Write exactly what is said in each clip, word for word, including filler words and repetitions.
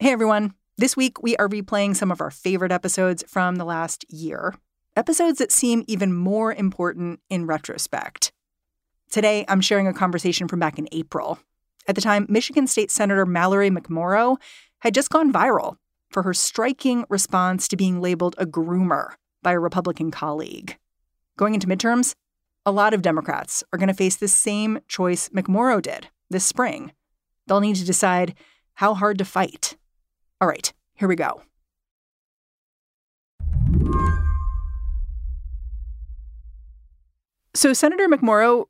Hey everyone, this week we are replaying some of our favorite episodes from the last year, episodes that seem even more important in retrospect. Today, I'm sharing a conversation from back in April. At the time, Michigan State Senator Mallory McMorrow had just gone viral for her striking response to being labeled a groomer by a Republican colleague. Going into midterms, a lot of Democrats are going to face the same choice McMorrow did this spring. They'll need to decide how hard to fight. All right, here we go. So, Senator McMorrow,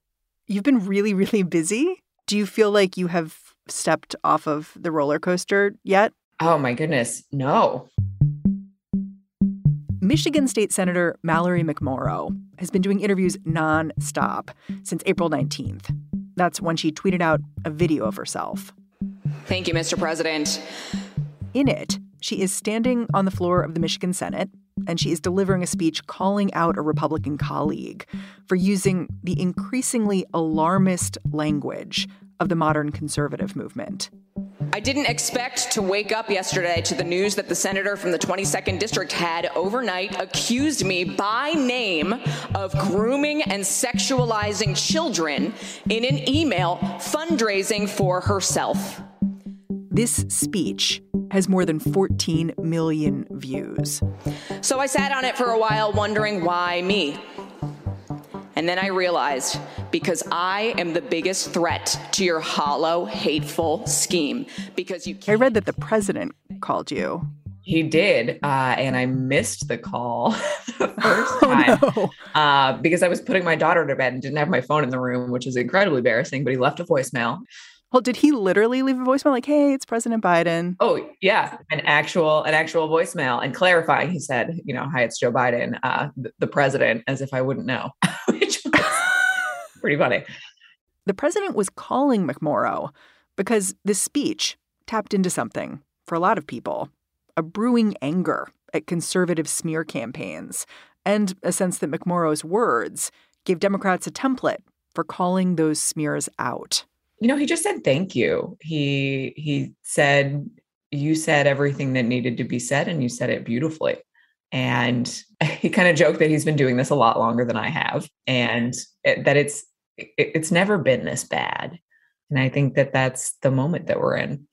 you've been really, really busy. Do you feel like you have stepped off of the roller coaster yet? Oh, my goodness, no. Michigan State Senator Mallory McMorrow has been doing interviews nonstop since April nineteenth. That's when she tweeted out a video of herself. Thank you, Mister President. In it, she is standing on the floor of the Michigan Senate, and she is delivering a speech calling out a Republican colleague for using the increasingly alarmist language of the modern conservative movement. I didn't expect to wake up yesterday to the news that the senator from the twenty-second district had overnight accused me by name of grooming and sexualizing children in an email fundraising for herself. This speech has more than fourteen million views. So I sat on it for a while wondering why me. And then I realized, because I am the biggest threat to your hollow, hateful scheme. Because you. I read that the president called you. He did. Uh, and I missed the call the first time oh, no. uh, because I was putting my daughter to bed and didn't have my phone in the room, which is incredibly embarrassing. But he left a voicemail. Well, did he literally leave a voicemail like, hey, it's President Biden? Oh, yeah. An actual an actual voicemail. And clarifying, he said, you know, hi, it's Joe Biden, uh, th- the president, as if I wouldn't know, which was pretty funny. The president was calling McMorrow because this speech tapped into something for a lot of people, a brewing anger at conservative smear campaigns and a sense that McMorrow's words gave Democrats a template for calling those smears out. You know, he just said, thank you. He he said, you said everything that needed to be said and you said it beautifully. And he kind of joked that he's been doing this a lot longer than I have and it, that it's it, it's never been this bad. And I think that that's the moment that we're in.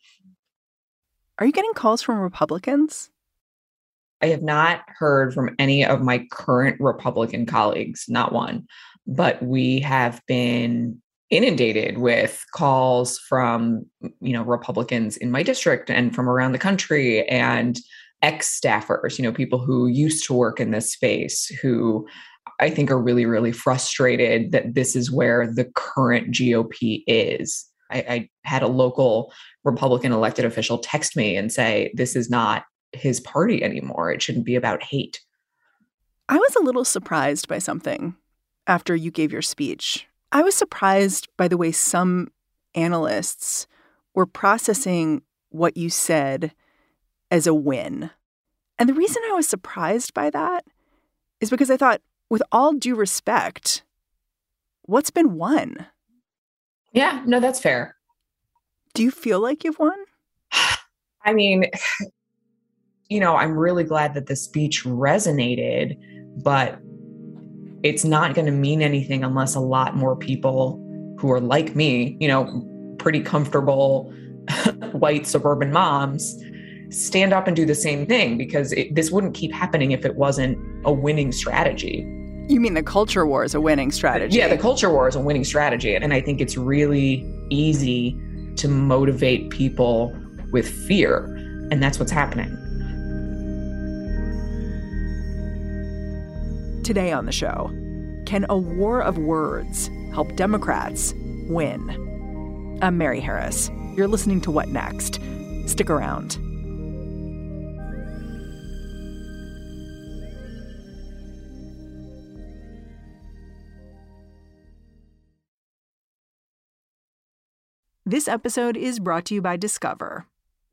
Are you getting calls from Republicans? I have not heard from any of my current Republican colleagues, not one, but we have been inundated with calls from, you know, Republicans in my district and from around the country and ex-staffers, you know, people who used to work in this space, who I think are really, really frustrated that this is where the current G O P is. I, I had a local Republican elected official text me and say, this is not his party anymore. It shouldn't be about hate. I was a little surprised by something after you gave your speech. I was surprised by the way some analysts were processing what you said as a win. And the reason I was surprised by that is because I thought, with all due respect, what's been won? Yeah, no, that's fair. Do you feel like you've won? I mean, you know, I'm really glad that the speech resonated, but it's not going to mean anything unless a lot more people who are like me, you know, pretty comfortable white suburban moms, stand up and do the same thing, because it, this wouldn't keep happening if it wasn't a winning strategy. You mean the culture war is a winning strategy? Yeah, the culture war is a winning strategy. And I think it's really easy to motivate people with fear. And that's what's happening. Today on the show, can a war of words help Democrats win? I'm Mary Harris. You're listening to What Next? Stick around. This episode is brought to you by Discover.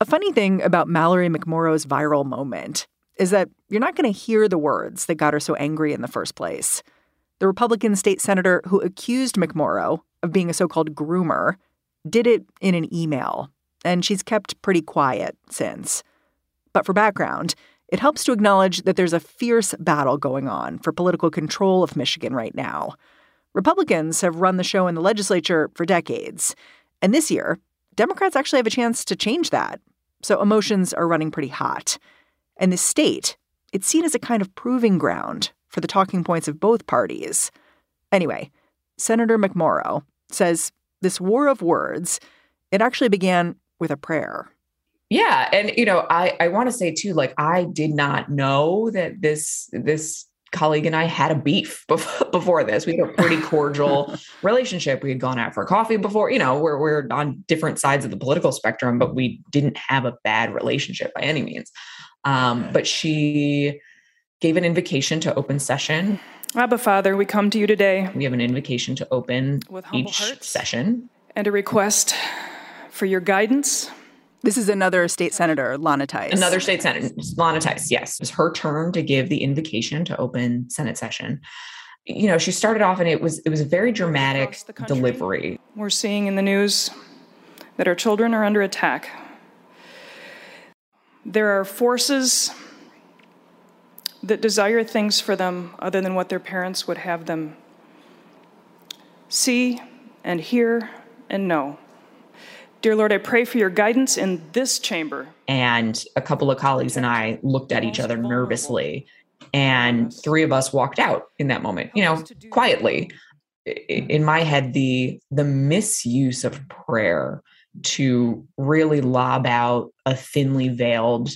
A funny thing about Mallory McMorrow's viral moment is that you're not going to hear the words that got her so angry in the first place. The Republican state senator who accused McMorrow of being a so-called groomer did it in an email, and she's kept pretty quiet since. But for background, it helps to acknowledge that there's a fierce battle going on for political control of Michigan right now. Republicans have run the show in the legislature for decades, and this year, Democrats actually have a chance to change that. So emotions are running pretty hot. And the state, it's seen as a kind of proving ground for the talking points of both parties. Anyway, Senator McMorrow says this war of words, it actually began with a prayer. Yeah. And, you know, I, I want to say, too, like, I did not know that this this colleague and I had a beef before, before this. We had a pretty cordial relationship. We had gone out for coffee before. You know, we're, we're on different sides of the political spectrum, but we didn't have a bad relationship by any means. Um, but she gave an invocation to open session. Abba, Father, we come to you today. We have an invocation to open with humble each hearts session. And a request for your guidance. This is another state senator, Lana Theis. Another state senator, Lana Theis, yes. It was her turn to give the invocation to open Senate session. You know, she started off and it was it was a very dramatic delivery. We're seeing in the news that our children are under attack. There are forces that desire things for them other than what their parents would have them see and hear and know. Dear Lord, I pray for your guidance in this chamber. And a couple of colleagues and I looked at each other nervously, and three of us walked out in that moment, you know, quietly. In my head, the the misuse of prayer to really lob out a thinly veiled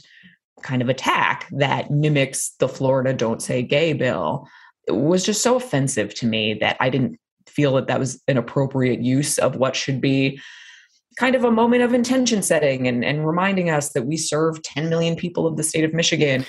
kind of attack that mimics the Florida Don't Say Gay bill was just so offensive to me that I didn't feel that that was an appropriate use of what should be kind of a moment of intention setting and, and reminding us that we serve ten million people of the state of Michigan.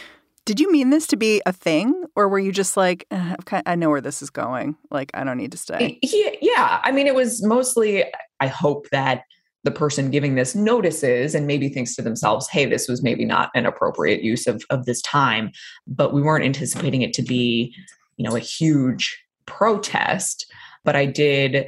Did you mean this to be a thing, or were you just like, eh, I've kind of, I know where this is going. Like, I don't need to stay. Yeah. I mean, it was mostly, I hope that the person giving this notices and maybe thinks to themselves, hey, this was maybe not an appropriate use of, of this time, but we weren't anticipating it to be, you know, a huge protest. But I did,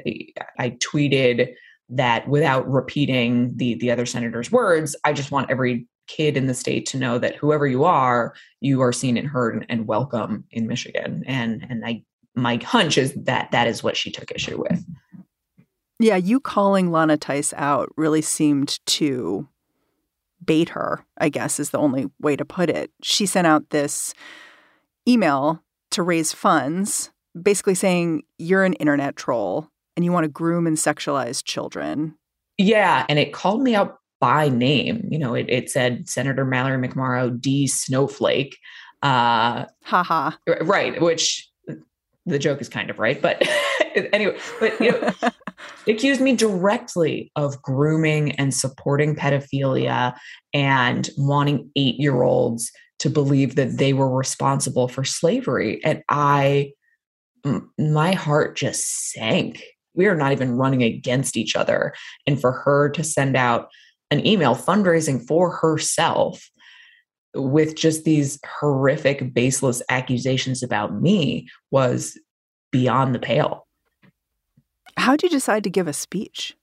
I tweeted that without repeating the the other senator's words, I just want every kid in the state to know that whoever you are, you are seen and heard and, and welcome in Michigan. And and I my hunch is that that is what she took issue with. Yeah, you calling Lana Theis out really seemed to bait her, I guess, is the only way to put it. She sent out this email to raise funds, basically saying you're an internet troll and you want to groom and sexualize children. Yeah. And it called me out by name. You know, it, it said Senator Mallory McMorrow, D Snowflake. Uh, ha ha. Right. Which the joke is kind of right. But anyway, but you know, it accused me directly of grooming and supporting pedophilia and wanting eight-year-olds to believe that they were responsible for slavery. And I, m- my heart just sank. We are not even running against each other. And for her to send out an email fundraising for herself with just these horrific, baseless accusations about me was beyond the pale. How did you decide to give a speech?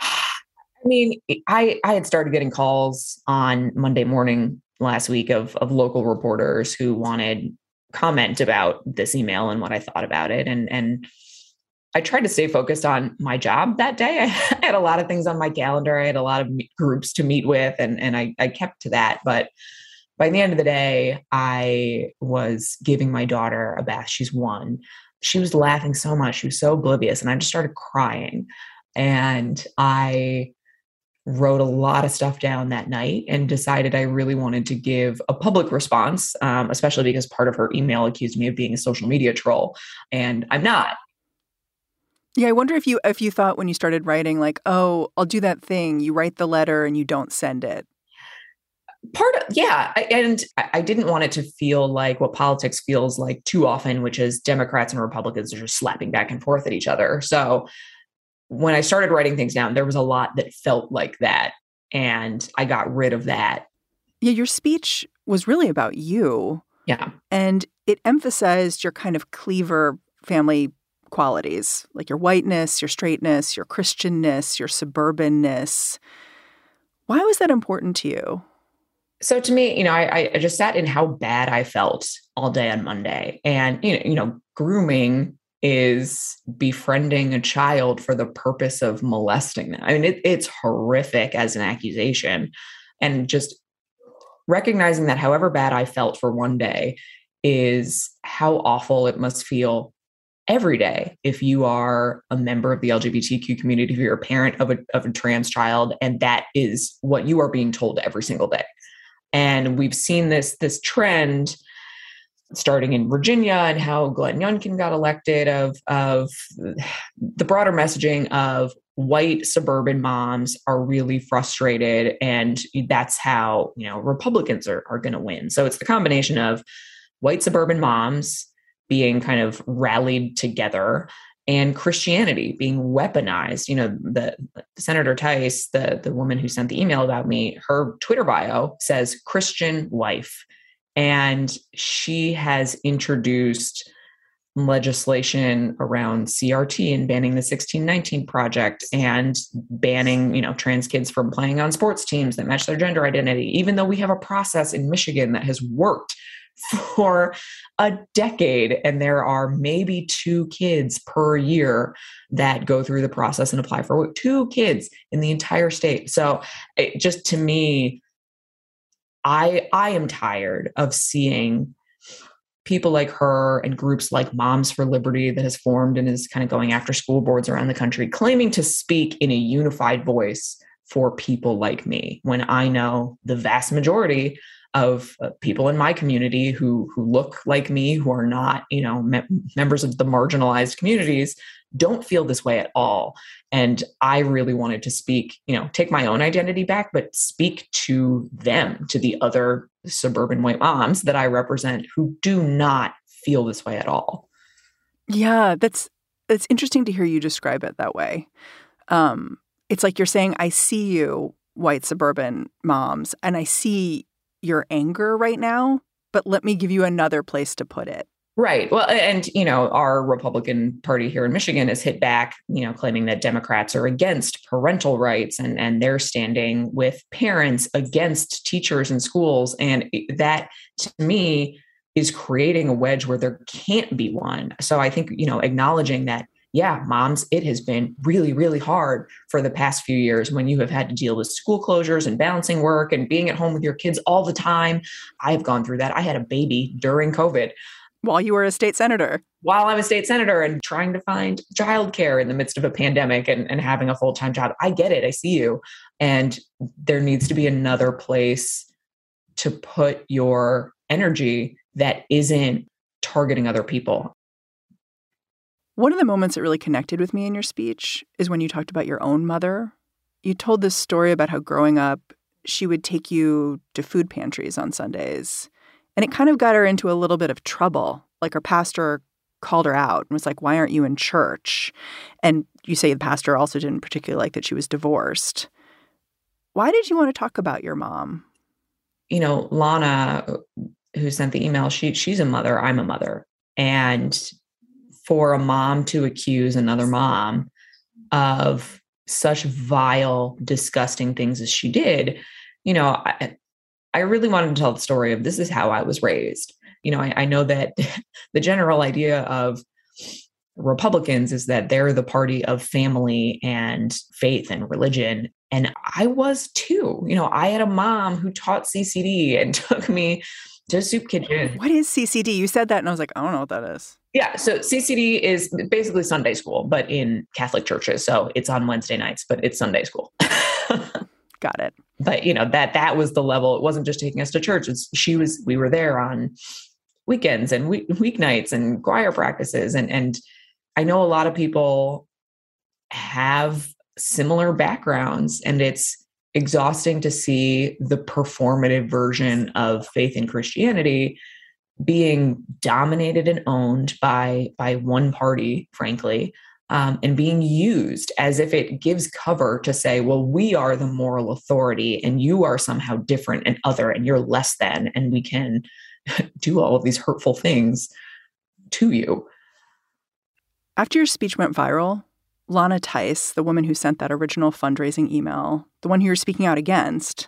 I mean, I, I had started getting calls on Monday morning last week of, of local reporters who wanted comment about this email and what I thought about it. And, and, I tried to stay focused on my job that day. I had a lot of things on my calendar. I had a lot of groups to meet with, and, and I, I kept to that. But by the end of the day, I was giving my daughter a bath. She's one. she was laughing so much. She was so oblivious. And I just started crying. And I wrote a lot of stuff down that night and decided I really wanted to give a public response, um, especially because part of her email accused me of being a social media troll. And I'm not. Yeah, I wonder if you if you thought when you started writing, like, oh, I'll do that thing. You write the letter and you don't send it. Part of, yeah. I, and I didn't want it to feel like what politics feels like too often, which is Democrats and Republicans are just slapping back and forth at each other. So when I started writing things down, there was a lot that felt like that. And I got rid of that. Yeah, your speech was really about you. Yeah. And it emphasized your kind of Cleaver family qualities, like your whiteness, your straightness, your Christianness, your suburbanness. Why was that important to you? So to me, you know, I, I just sat in how bad I felt all day on Monday. And, you know, you know, grooming is befriending a child for the purpose of molesting them. I mean, it, it's horrific as an accusation. And just recognizing that however bad I felt for one day is how awful it must feel every day if you are a member of the L G B T Q community, if you're a parent of a, of a trans child, and that is what you are being told every single day. And we've seen this, this trend starting in Virginia and how Glenn Youngkin got elected of, of the broader messaging of white suburban moms are really frustrated. And that's how, you know, Republicans are, are going to win. So it's the combination of white suburban moms being kind of rallied together and Christianity being weaponized. You know, the Senator Theis, the, the woman who sent the email about me, her Twitter bio says Christian wife. And she has introduced legislation around C R T and banning the sixteen nineteen Project and banning, you know, trans kids from playing on sports teams that match their gender identity, even though we have a process in Michigan that has worked for a decade. And there are maybe two kids per year that go through the process and apply for work. Two kids in the entire state. So it just, to me, I, I am tired of seeing people like her and groups like Moms for Liberty that has formed and is kind of going after school boards around the country, claiming to speak in a unified voice for people like me, when I know the vast majority of people in my community who who look like me, who are not, you know, me- members of the marginalized communities, don't feel this way at all. And I really wanted to speak, you know, take my own identity back, but speak to them, to the other suburban white moms that I represent who do not feel this way at all. Yeah, that's, that's interesting to hear you describe it that way. Um, it's like you're saying, I see you, white suburban moms, and I see your anger right now, but let me give you another place to put it. Right. Well, and, you know, our Republican Party here in Michigan has hit back, you know, claiming that Democrats are against parental rights and, and they're standing with parents against teachers and schools. And that, to me, is creating a wedge where there can't be one. So I think, you know, acknowledging that, yeah, moms, it has been really, really hard for the past few years when you have had to deal with school closures and balancing work and being at home with your kids all the time. I've gone through that. I had a baby during COVID. While you were a state senator. While I'm a state senator and trying to find childcare in the midst of a pandemic and, and having a full-time job. I get it. I see you. And there needs to be another place to put your energy that isn't targeting other people. One of the moments that really connected with me in your speech is when you talked about your own mother. You told this story about how growing up, she would take you to food pantries on Sundays. And it kind of got her into a little bit of trouble. Like, her pastor called her out and was like, why aren't you in church? And you say the pastor also didn't particularly like that she was divorced. Why did you want to talk about your mom? You know, Lana, who sent the email, she she's a mother. I'm a mother. And for a mom to accuse another mom of such vile, disgusting things as she did, you know, I, I really wanted to tell the story of this is how I was raised. You know, I, I know that the general idea of Republicans is that they're the party of family and faith and religion. And I was too. You know, I had a mom who taught C C D and took me to soup kitchen. What is C C D? You said that and I was like, I don't know what that is. Yeah. So C C D is basically Sunday school, but in Catholic churches. So it's on Wednesday nights, but it's Sunday school. Got it. But you know, that, that was the level. It wasn't just taking us to church. It's, she was, we were there on weekends and week, weeknights and choir practices. And, and I know a lot of people have similar backgrounds, and it's exhausting to see the performative version of faith in Christianity being dominated and owned by, by one party, frankly, um, and being used as if it gives cover to say, well, we are the moral authority and you are somehow different and other and you're less than, and we can do all of these hurtful things to you. After your speech went viral, Lana Theis, the woman who sent that original fundraising email, the one who you're speaking out against,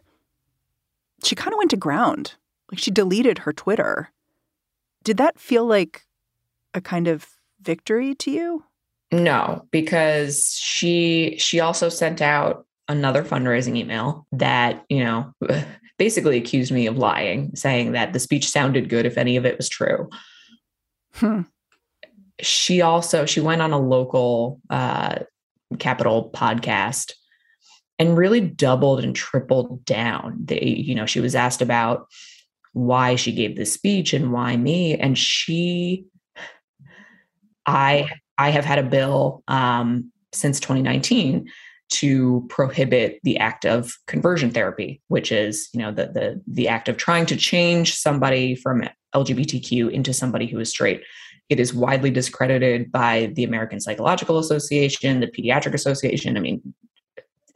she kind of went to ground. Like, she deleted her Twitter. Did that feel like a kind of victory to you? No, because she she also sent out another fundraising email that, you know, basically accused me of lying, saying that the speech sounded good if any of it was true. Hmm. She also, she went on a local uh, Capitol podcast and really doubled and tripled down. They, you know, she was asked about why she gave this speech and why me. And she, I, I have had a bill um, since twenty nineteen to prohibit the act of conversion therapy, which is, you know, the, the, the act of trying to change somebody from L G B T Q into somebody who is straight. It is widely discredited by the American Psychological Association, the Pediatric Association. I mean,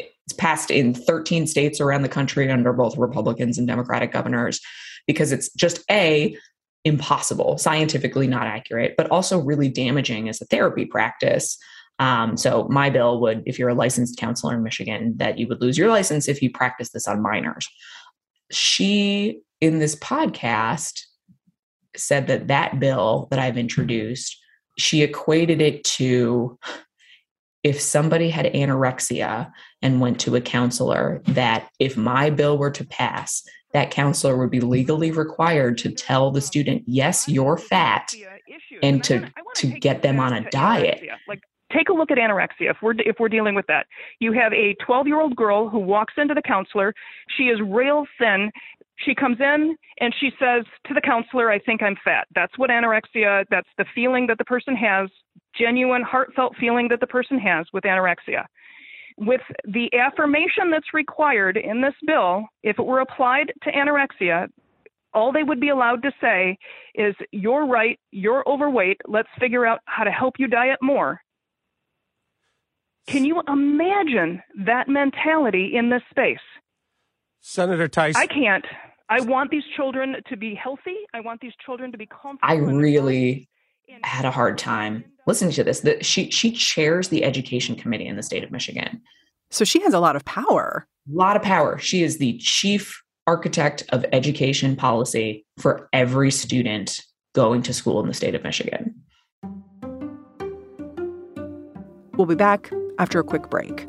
it's passed in thirteen states around the country under both Republicans and Democratic governors, because it's just A, impossible, scientifically not accurate, but also really damaging as a therapy practice. Um, so my bill would, if you're a licensed counselor in Michigan, that you would lose your license if you practice this on minors. She, in this podcast, said that that bill that I've introduced, she equated it to if somebody had anorexia and went to a counselor, that if my bill were to pass, that counselor would be legally required to tell the student, yes, you're fat, and to, to get them on a diet. Like, take a look at anorexia. If we're, if we're dealing with that, you have a twelve year old girl who walks into the counselor. She is rail thin. She comes in and she says to the counselor, I think I'm fat. That's what anorexia, that's the feeling that the person has, genuine heartfelt feeling that the person has with anorexia. With the affirmation that's required in this bill, if it were applied to anorexia, all they would be allowed to say is, you're right, you're overweight, let's figure out how to help you diet more. Can you imagine that mentality in this space? Senator Theis. I can't. I want these children to be healthy. I want these children to be comfortable. I really had a hard time listening to this. The, she she chairs the education committee in the state of Michigan. So she has a lot of power. A lot of power. She is the chief architect of education policy for every student going to school in the state of Michigan. We'll be back after a quick break.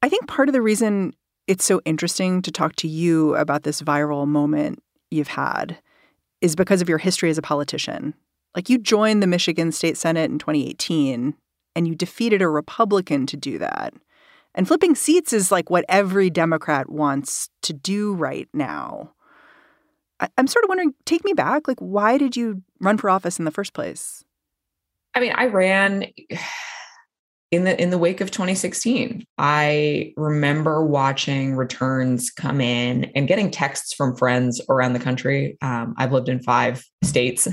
I think part of the reason it's so interesting to talk to you about this viral moment you've had is because of your history as a politician. Like, you joined the Michigan State Senate in twenty eighteen, and you defeated a Republican to do that. And flipping seats is like what every Democrat wants to do right now. I- I'm sort of wondering, take me back. Like, why did you run for office in the first place? I mean, I ran in the in the wake of twenty sixteen. I remember watching returns come in and getting texts from friends around the country. Um, I've lived in five states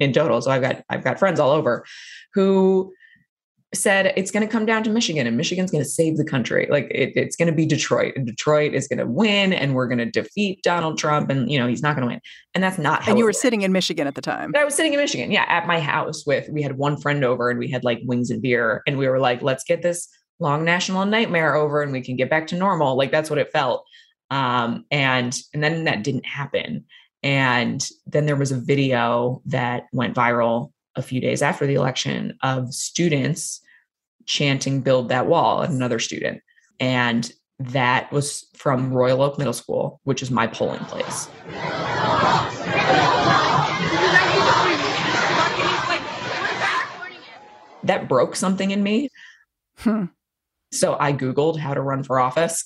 in total, so I've got I've got friends all over who said it's going to come down to Michigan, and Michigan's going to save the country. Like it, it's going to be Detroit, and Detroit is going to win, and we're going to defeat Donald Trump, and you know he's not going to win. And that's not how. And you were sitting in Michigan at the time. I was sitting in Michigan, yeah, at my house with we had one friend over, and we had like wings and beer, and we were like, let's get this long national nightmare over, and we can get back to normal. Like that's what it felt. Um, and and then that didn't happen. And then there was a video that went viral a few days after the election of students chanting "build that wall" at another student. And that was from Royal Oak Middle School, which is my polling place. That broke something in me. Hmm. So I Googled how to run for office.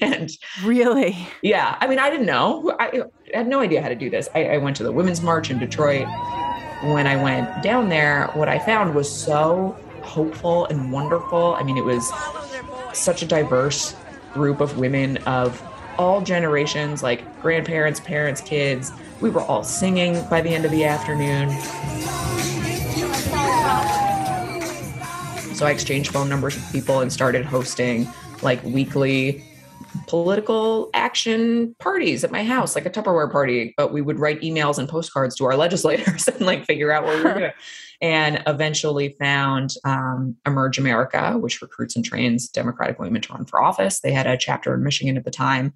and Really? Yeah. I mean, I didn't know. I had no idea how to do this. I, I went to the Women's March in Detroit. When I went down there, what I found was so hopeful and wonderful. I mean, it was such a diverse group of women of all generations, like grandparents, parents, kids. We were all singing by the end of the afternoon. So I exchanged phone numbers with people and started hosting like weekly political action parties at my house, like a Tupperware party, but we would write emails and postcards to our legislators and like figure out what we were doing. And eventually found um, Emerge America, which recruits and trains Democratic women to run for office. They had a chapter in Michigan at the time.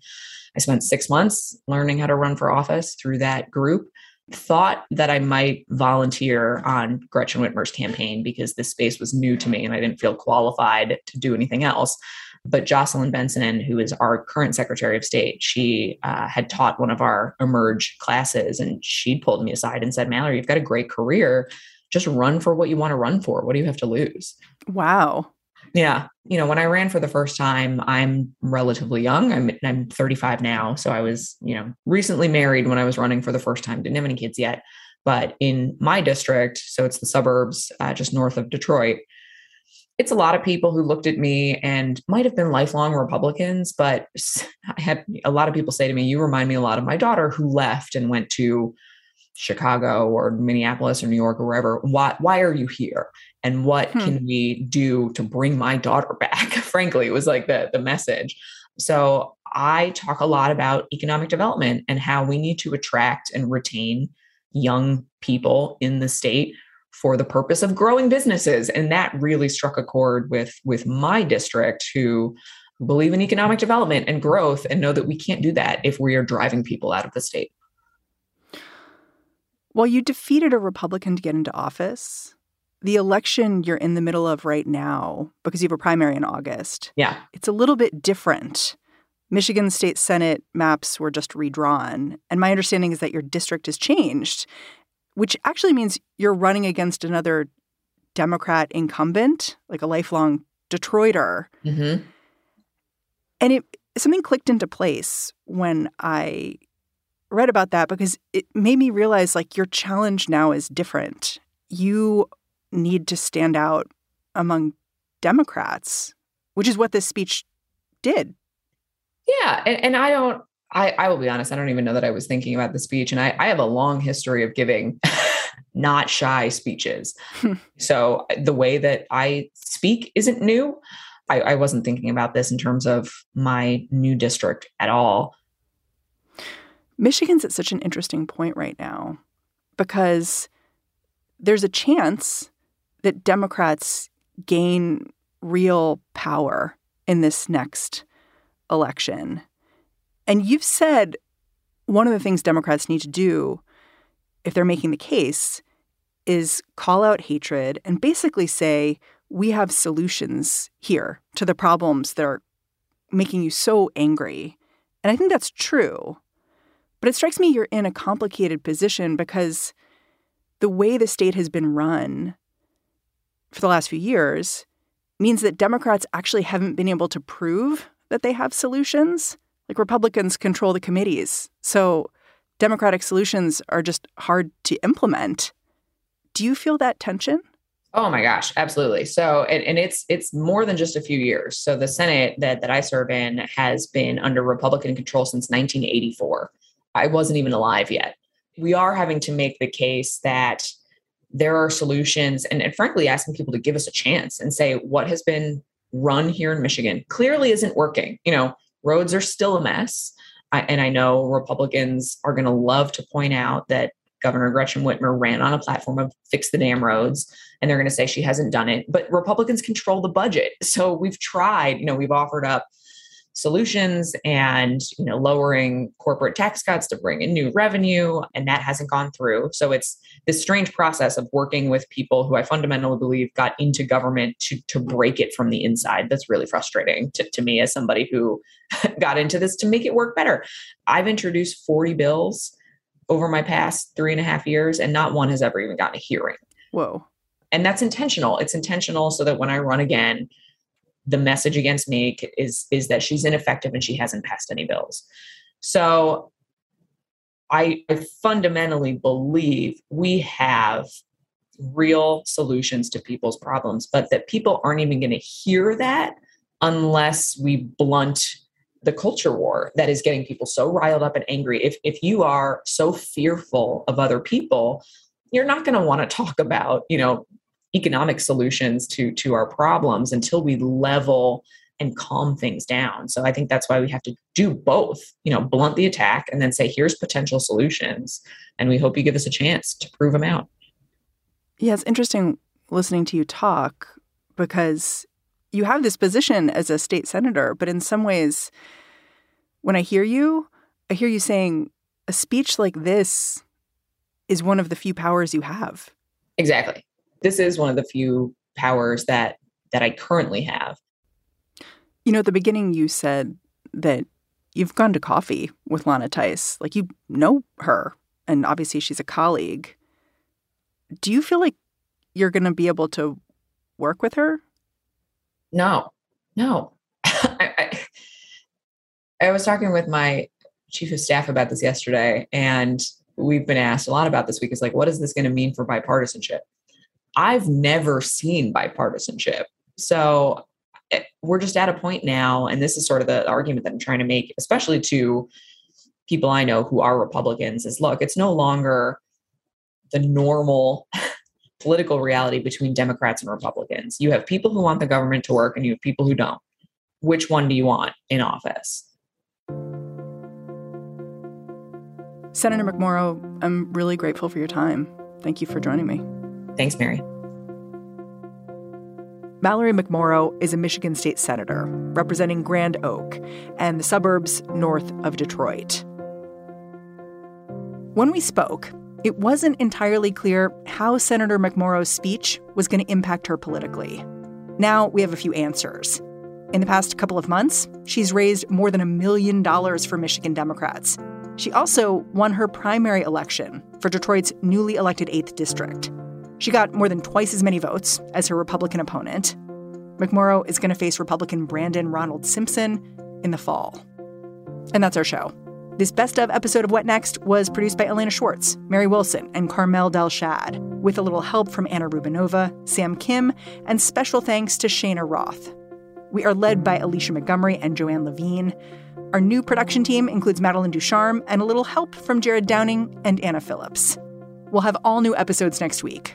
I spent six months learning how to run for office through that group. Thought that I might volunteer on Gretchen Whitmer's campaign because this space was new to me and I didn't feel qualified to do anything else. But Jocelyn Benson, who is our current Secretary of State, she uh, had taught one of our Emerge classes, and she pulled me aside and said, "Mallory, you've got a great career. Just run for what you want to run for. What do you have to lose?" Wow. Yeah. You know, when I ran for the first time, I'm relatively young. I'm I'm thirty-five now. So I was, you know, recently married when I was running for the first time. Didn't have any kids yet. But in my district, so it's the suburbs uh, just north of Detroit, it's a lot of people who looked at me and might have been lifelong Republicans, but I had a lot of people say to me, "You remind me a lot of my daughter who left and went to Chicago or Minneapolis or New York or wherever. Why, why are you here? And what hmm. can we do to bring my daughter back?" Frankly, it was like the, the message. So I talk a lot about economic development and how we need to attract and retain young people in the state for the purpose of growing businesses. And that really struck a chord with, with my district, who believe in economic development and growth and know that we can't do that if we are driving people out of the state. Well, you defeated a Republican to get into office. The election you're in the middle of right now, because you have a primary in August. Yeah. It's a little bit different. Michigan State Senate maps were just redrawn. And my understanding is that your district has changed, which actually means you're running against another Democrat incumbent, like a lifelong Detroiter. Mm-hmm. And it something clicked into place when I read about that, because it made me realize, like, your challenge now is different. You need to stand out among Democrats, which is what this speech did. Yeah. And, and I don't I, I will be honest, I don't even know that I was thinking about the speech. And I, I have a long history of giving not shy speeches. So the way that I speak isn't new. I, I wasn't thinking about this in terms of my new district at all. Michigan's at such an interesting point right now because there's a chance that Democrats gain real power in this next election. And you've said one of the things Democrats need to do if they're making the case is call out hatred and basically say, we have solutions here to the problems that are making you so angry. And I think that's true. But it strikes me you're in a complicated position because the way the state has been run for the last few years means that Democrats actually haven't been able to prove that they have solutions. Like, Republicans control the committees, so Democratic solutions are just hard to implement. Do you feel that tension? Oh, my gosh. Absolutely. So and, and it's it's more than just a few years. So the Senate that, that I serve in has been under Republican control since nineteen eighty-four. I wasn't even alive yet. We are having to make the case that there are solutions and, and frankly, asking people to give us a chance and say, what has been run here in Michigan clearly isn't working. You know, roads are still a mess. I, and I know Republicans are going to love to point out that Governor Gretchen Whitmer ran on a platform of fix the damn roads, and they're going to say she hasn't done it. But Republicans control the budget. So we've tried, you know, we've offered up solutions and, you know, lowering corporate tax cuts to bring in new revenue, and that hasn't gone through. So it's this strange process of working with people who I fundamentally believe got into government to to break it from the inside. That's really frustrating to, to me as somebody who got into this to make it work better. I've introduced forty bills over my past three and a half years, and not one has ever even gotten a hearing. Whoa. And that's intentional. It's intentional so that when I run again, the message against me is, is that she's ineffective and she hasn't passed any bills. So I fundamentally believe we have real solutions to people's problems, but that people aren't even going to hear that unless we blunt the culture war that is getting people so riled up and angry. If if you are so fearful of other people, you're not going to want to talk about, you know, economic solutions to, to our problems until we level and calm things down. So I think that's why we have to do both, you know, blunt the attack and then say, here's potential solutions. And we hope you give us a chance to prove them out. Yeah, it's interesting listening to you talk, because you have this position as a state senator, but in some ways, when I hear you, I hear you saying a speech like this is one of the few powers you have. Exactly. This is one of the few powers that that I currently have. You know, at the beginning, you said that you've gone to coffee with Lana Theis, like you know her, and obviously she's a colleague. Do you feel like you're going to be able to work with her? No, no. I, I, I was talking with my chief of staff about this yesterday, and we've been asked a lot about this week. It's like, what is this going to mean for bipartisanship? I've never seen bipartisanship. So we're just at a point now, and this is sort of the argument that I'm trying to make, especially to people I know who are Republicans, is look, it's no longer the normal political reality between Democrats and Republicans. You have people who want the government to work and you have people who don't. Which one do you want in office? Senator McMorrow, I'm really grateful for your time. Thank you for joining me. Thanks, Mary. Mallory McMorrow is a Michigan state senator representing Grand Oak and the suburbs north of Detroit. When we spoke, it wasn't entirely clear how Senator McMorrow's speech was going to impact her politically. Now we have a few answers. In the past couple of months, she's raised more than a million dollars for Michigan Democrats. She also won her primary election for Detroit's newly elected eighth district. She got more than twice as many votes as her Republican opponent. McMorrow is going to face Republican Brandon Ronald Simpson in the fall. And that's our show. This Best Of episode of What Next was produced by Elena Schwartz, Mary Wilson, and Carmel Del Shad, with a little help from Anna Rubinova, Sam Kim, and special thanks to Shana Roth. We are led by Alicia Montgomery and Joanne Levine. Our new production team includes Madeline Ducharme and a little help from Jared Downing and Anna Phillips. We'll have all new episodes next week,